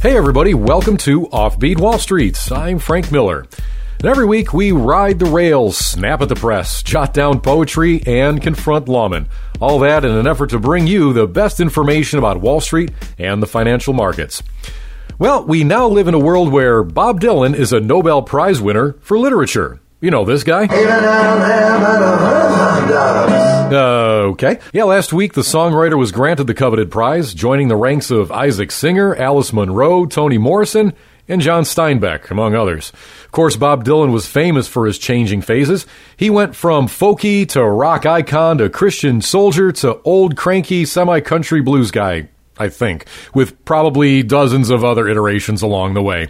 Hey everybody, welcome to Offbeat Wall Street. I'm Frank Miller. And every week we ride the rails, snap at the press, jot down poetry, and confront lawmen. All that in an effort to bring you the best information about Wall Street and the financial markets. Well, we now live in a world where Bob Dylan is a Nobel Prize winner for literature. You know this guy. Okay. Yeah, last week the songwriter was granted the coveted prize, joining the ranks of Isaac Singer, Alice Munro, Toni Morrison, and John Steinbeck, among others. Of course, Bob Dylan was famous for his changing phases. He went from folky to rock icon to Christian soldier to old cranky semi-country blues guy, I think, with probably dozens of other iterations along the way.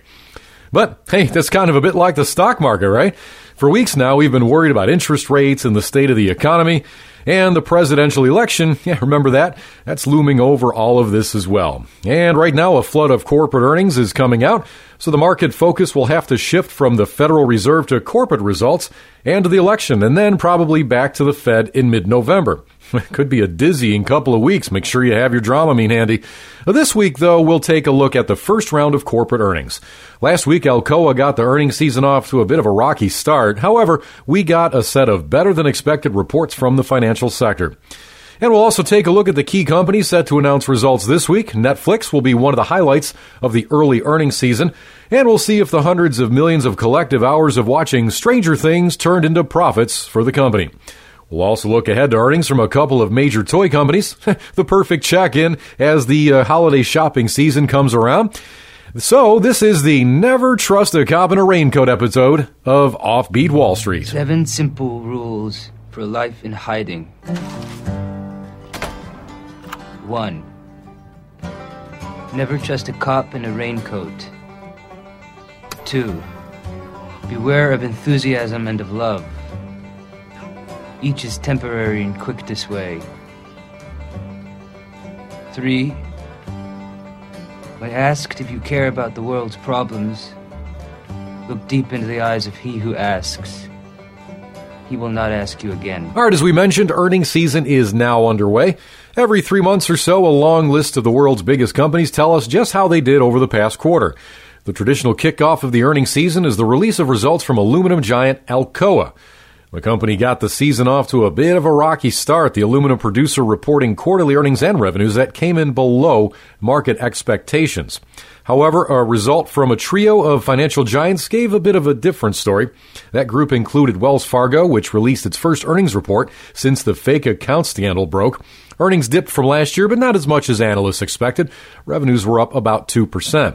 But, hey, that's kind of a bit like the stock market, right? For weeks now, we've been worried about interest rates and the state of the economy and the presidential election. Yeah, remember that? That's looming over all of this as well. And right now, a flood of corporate earnings is coming out, so the market focus will have to shift from the Federal Reserve to corporate results and to the election, and then probably back to the Fed in mid-November. It could be a dizzying couple of weeks. Make sure you have your Dramamine handy. This week, though, we'll take a look at the first round of corporate earnings. Last week, Alcoa got the earnings season off to a bit of a rocky start. However, we got a set of better-than-expected reports from the financial sector. And we'll also take a look at the key companies set to announce results this week. Netflix will be one of the highlights of the early earnings season. And we'll see if the hundreds of millions of collective hours of watching Stranger Things turned into profits for the company. We'll also look ahead to earnings from a couple of major toy companies, the perfect check-in as the holiday shopping season comes around. So this is the Never Trust a Cop in a Raincoat episode of Offbeat Wall Street. 7 simple rules for life in hiding. 1. Never trust a cop in a raincoat. 2. Beware of enthusiasm and of love. Each is temporary and quick to sway. 3. When asked if you care about the world's problems, look deep into the eyes of he who asks. He will not ask you again. All right, as we mentioned, earnings season is now underway. Every 3 months or so, a long list of the world's biggest companies tell us just how they did over the past quarter. The traditional kickoff of the earnings season is the release of results from aluminum giant Alcoa. The company got the season off to a bit of a rocky start, the aluminum producer reporting quarterly earnings and revenues that came in below market expectations. However, a result from a trio of financial giants gave a bit of a different story. That group included Wells Fargo, which released its first earnings report since the fake account scandal broke. Earnings dipped from last year, but not as much as analysts expected. Revenues were up about 2%.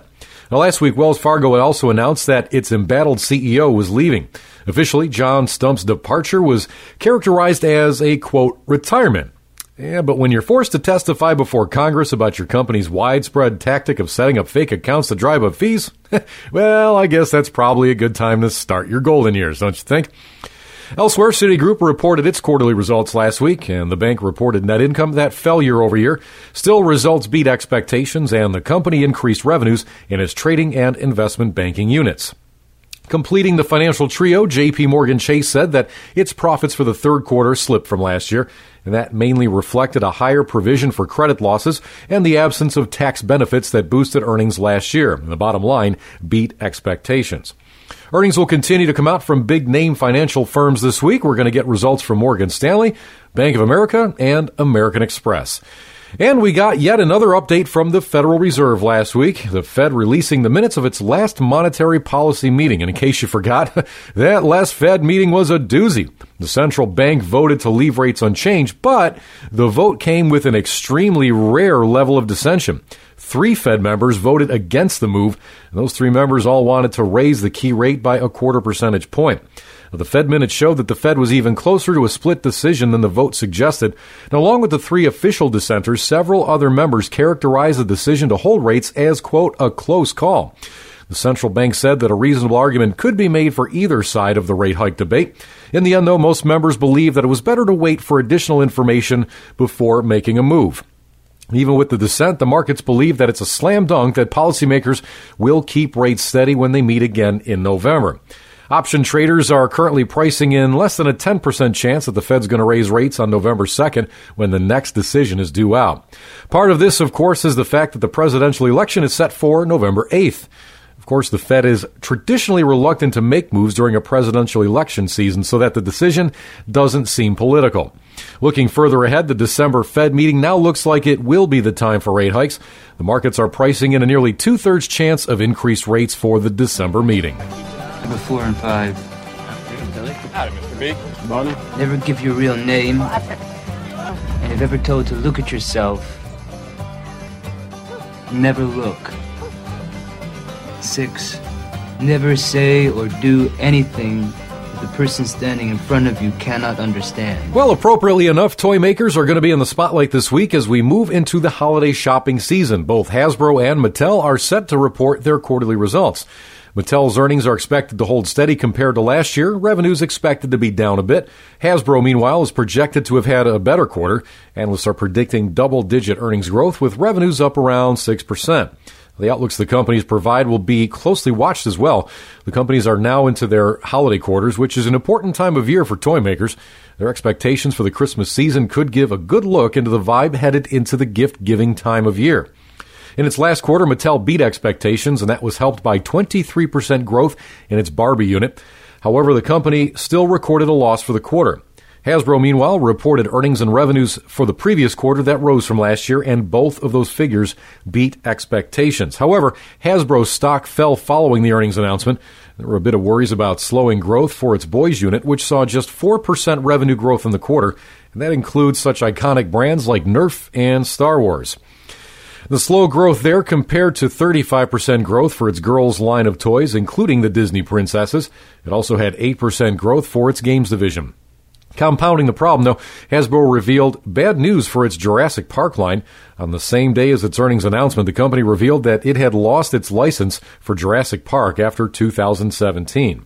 Now, last week, Wells Fargo also announced that its embattled CEO was leaving. Officially, John Stump's departure was characterized as a, quote, retirement. Yeah, but when you're forced to testify before Congress about your company's widespread tactic of setting up fake accounts to drive up fees, well, I guess that's probably a good time to start your golden years, don't you think? Elsewhere, Citigroup reported its quarterly results last week, and the bank reported net income that fell year over year. Still, results beat expectations, and the company increased revenues in its trading and investment banking units. Completing the financial trio, JPMorgan Chase said that its profits for the third quarter slipped from last year, and that mainly reflected a higher provision for credit losses and the absence of tax benefits that boosted earnings last year. The bottom line beat expectations. Earnings will continue to come out from big-name financial firms this week. We're going to get results from Morgan Stanley, Bank of America, and American Express. And we got yet another update from the Federal Reserve last week, the Fed releasing the minutes of its last monetary policy meeting. And in case you forgot, that last Fed meeting was a doozy. The central bank voted to leave rates unchanged, but the vote came with an extremely rare level of dissension. 3 Fed members voted against the move, and those 3 members all wanted to raise the key rate by a quarter percentage point. The Fed minutes showed that the Fed was even closer to a split decision than the vote suggested. And along with the 3 official dissenters, several other members characterized the decision to hold rates as, quote, a close call. The central bank said that a reasonable argument could be made for either side of the rate hike debate. In the end, though, most members believed that it was better to wait for additional information before making a move. Even with the dissent, the markets believe that it's a slam dunk that policymakers will keep rates steady when they meet again in November. Option traders are currently pricing in less than a 10% chance that the Fed's going to raise rates on November 2nd when the next decision is due out. Part of this, of course, is the fact that the presidential election is set for November 8th. Of course, the Fed is traditionally reluctant to make moves during a presidential election season so that the decision doesn't seem political. Looking further ahead, the December Fed meeting now looks like it will be the time for rate hikes. The markets are pricing in a nearly two-thirds chance of increased rates for the December meeting. I have a 4 and 5. Howdy, Mr. B. Bonnie. Never give your real name. And if ever told to look at yourself, never look. 6. Never say or do anything that the person standing in front of you cannot understand. Well, appropriately enough, toy makers are going to be in the spotlight this week as we move into the holiday shopping season. Both Hasbro and Mattel are set to report their quarterly results. Mattel's earnings are expected to hold steady compared to last year. Revenue's expected to be down a bit. Hasbro, meanwhile, is projected to have had a better quarter. Analysts are predicting double-digit earnings growth with revenues up around 6%. The outlooks the companies provide will be closely watched as well. The companies are now into their holiday quarters, which is an important time of year for toy makers. Their expectations for the Christmas season could give a good look into the vibe headed into the gift-giving time of year. In its last quarter, Mattel beat expectations, and that was helped by 23% growth in its Barbie unit. However, the company still recorded a loss for the quarter. Hasbro, meanwhile, reported earnings and revenues for the previous quarter that rose from last year, and both of those figures beat expectations. However, Hasbro's stock fell following the earnings announcement. There were a bit of worries about slowing growth for its boys unit, which saw just 4% revenue growth in the quarter, and that includes such iconic brands like Nerf and Star Wars. The slow growth there compared to 35% growth for its girls' line of toys, including the Disney Princesses. It also had 8% growth for its games division. Compounding the problem, though, Hasbro revealed bad news for its Jurassic Park line. On the same day as its earnings announcement, the company revealed that it had lost its license for Jurassic Park after 2017.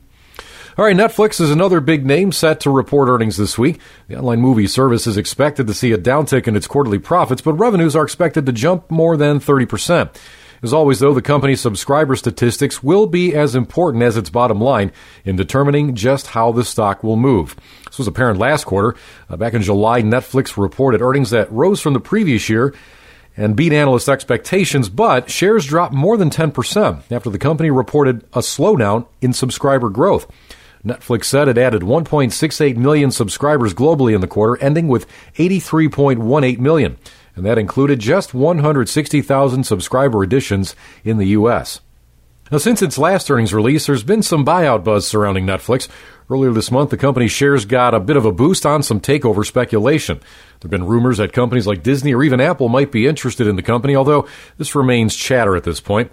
All right, Netflix is another big name set to report earnings this week. The online movie service is expected to see a downtick in its quarterly profits, but revenues are expected to jump more than 30%. As always, though, the company's subscriber statistics will be as important as its bottom line in determining just how the stock will move. This was apparent last quarter. Back in July, Netflix reported earnings that rose from the previous year and beat analyst expectations, but shares dropped more than 10% after the company reported a slowdown in subscriber growth. Netflix said it added 1.68 million subscribers globally in the quarter, ending with 83.18 million, and that included just 160,000 subscriber additions in the U.S. Now, since its last earnings release, there's been some buyout buzz surrounding Netflix. Earlier this month, the company's shares got a bit of a boost on some takeover speculation. There have been rumors that companies like Disney or even Apple might be interested in the company, although this remains chatter at this point.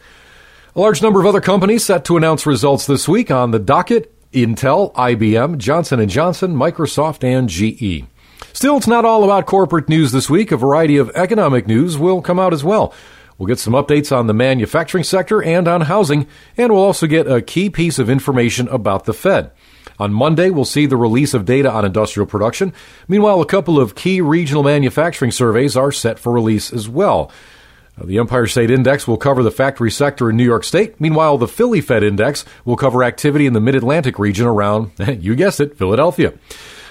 A large number of other companies set to announce results this week on the docket: Intel, IBM, Johnson & Johnson, Microsoft, and GE. Still, it's not all about corporate news this week. A variety of economic news will come out as well. We'll get some updates on the manufacturing sector and on housing, and we'll also get a key piece of information about the Fed. On Monday, we'll see the release of data on industrial production. Meanwhile, a couple of key regional manufacturing surveys are set for release as well. The Empire State Index will cover the factory sector in New York State. Meanwhile, the Philly Fed Index will cover activity in the Mid-Atlantic region around, you guessed it, Philadelphia.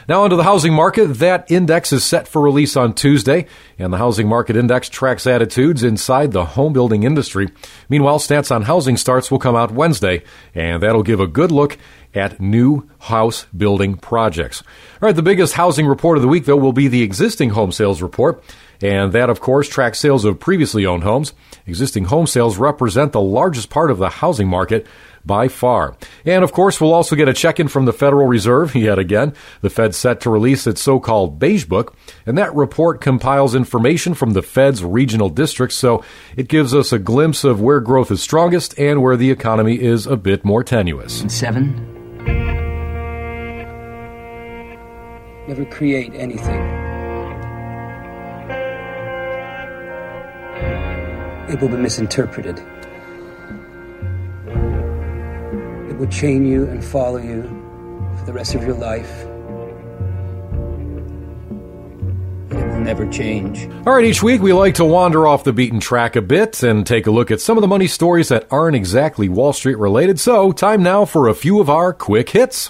Now onto the housing market. That index is set for release on Tuesday, and the housing market index tracks attitudes inside the homebuilding industry. Meanwhile, stats on housing starts will come out Wednesday, and that'll give a good look at new house building projects. All right, the biggest housing report of the week, though, will be the existing home sales report. And that, of course, tracks sales of previously owned homes. Existing home sales represent the largest part of the housing market by far. And, of course, we'll also get a check-in from the Federal Reserve yet again. The Fed's set to release its so-called Beige Book, and that report compiles information from the Fed's regional districts, so it gives us a glimpse of where growth is strongest and where the economy is a bit more tenuous. 7. Never create anything. It will be misinterpreted. It will chain you and follow you for the rest of your life. And it will never change. All right, each week we like to wander off the beaten track a bit and take a look at some of the money stories that aren't exactly Wall Street related, so time now for a few of our quick hits.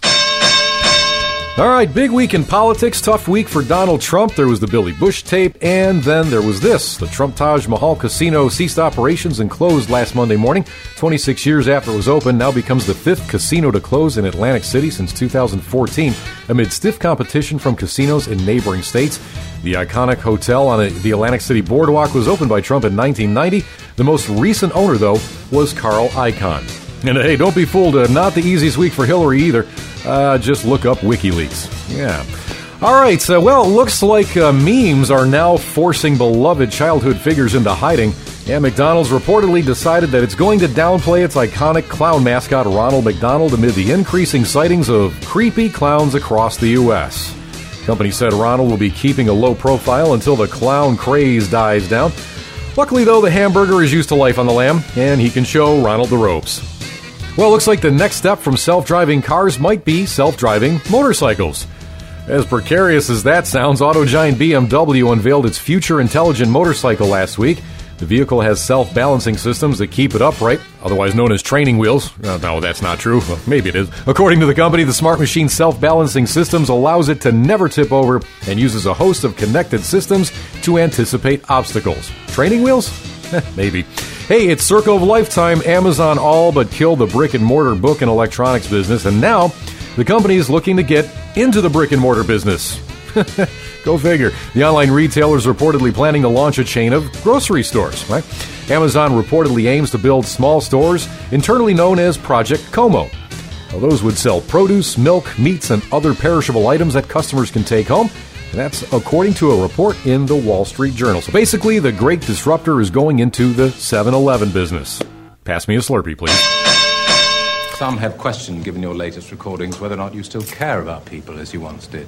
All right, big week in politics, tough week for Donald Trump. There was the Billy Bush tape, and then there was this. The Trump Taj Mahal Casino ceased operations and closed last Monday morning. 26 years after it was opened, now becomes the fifth casino to close in Atlantic City since 2014, amid stiff competition from casinos in neighboring states. The iconic hotel on the Atlantic City boardwalk was opened by Trump in 1990. The most recent owner, though, was Carl Icahn. And hey, don't be fooled, not the easiest week for Hillary either. Just look up WikiLeaks. Yeah. All right, so, well, it looks like memes are now forcing beloved childhood figures into hiding. And McDonald's reportedly decided that it's going to downplay its iconic clown mascot Ronald McDonald amid the increasing sightings of creepy clowns across the U.S. The company said Ronald will be keeping a low profile until the clown craze dies down. Luckily, though, the hamburger is used to life on the lamb, and he can show Ronald the ropes. Well, looks like the next step from self-driving cars might be self-driving motorcycles. As precarious as that sounds, auto giant BMW unveiled its future intelligent motorcycle last week. The vehicle has self-balancing systems that keep it upright, otherwise known as training wheels. No, that's not true. Well, maybe it is. According to the company, the smart machine's self-balancing systems allows it to never tip over and uses a host of connected systems to anticipate obstacles. Training wheels? Maybe. Hey, it's Circle of Lifetime. Amazon all but killed the brick-and-mortar book and electronics business, and now the company is looking to get into the brick-and-mortar business. Go figure. The online retailer is reportedly planning to launch a chain of grocery stores, right? Amazon reportedly aims to build small stores, internally known as Project Como. Now, those would sell produce, milk, meats, and other perishable items that customers can take home. That's according to a report in the Wall Street Journal. So basically, the great disruptor is going into the 7-Eleven business. Pass me a Slurpee, please. Some have questioned, given your latest recordings, whether or not you still care about people as you once did.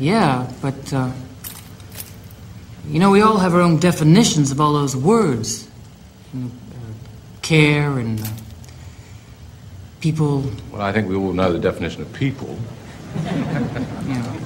Yeah, but, we all have our own definitions of all those words. Care and people. Well, I think we all know the definition of people. Yeah.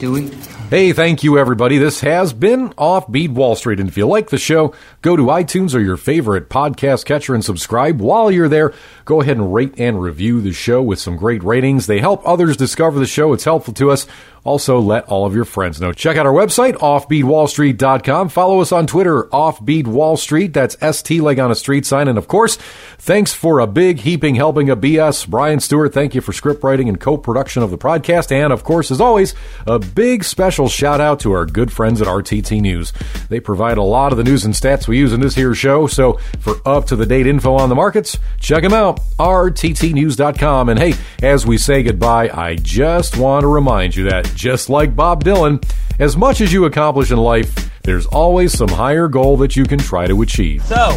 Do we? Hey, thank you, everybody. This has been Offbeat Wall Street. And if you like the show, go to iTunes or your favorite podcast catcher and subscribe. While you're there, go ahead and rate and review the show with some great ratings. They help others discover the show. It's helpful to us. Also, let all of your friends know. Check out our website, offbeatwallstreet.com. Follow us on Twitter, offbeatwallstreet. That's ST leg on a street sign. And, of course, thanks for a big heaping helping of BS. Brian Stewart, thank you for script writing and co-production of the podcast. And, of course, as always, a big special shout-out to our good friends at RTT News. They provide a lot of the news and stats we use in this here show. So, for up-to-the-date info on the markets, check them out, rttnews.com. And, hey, as we say goodbye, I just want to remind you that just like Bob Dylan, as much as you accomplish in life, there's always some higher goal that you can try to achieve. So,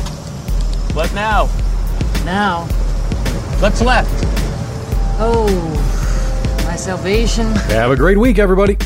what now? Now? What's left? Oh, my salvation. Have a great week, everybody.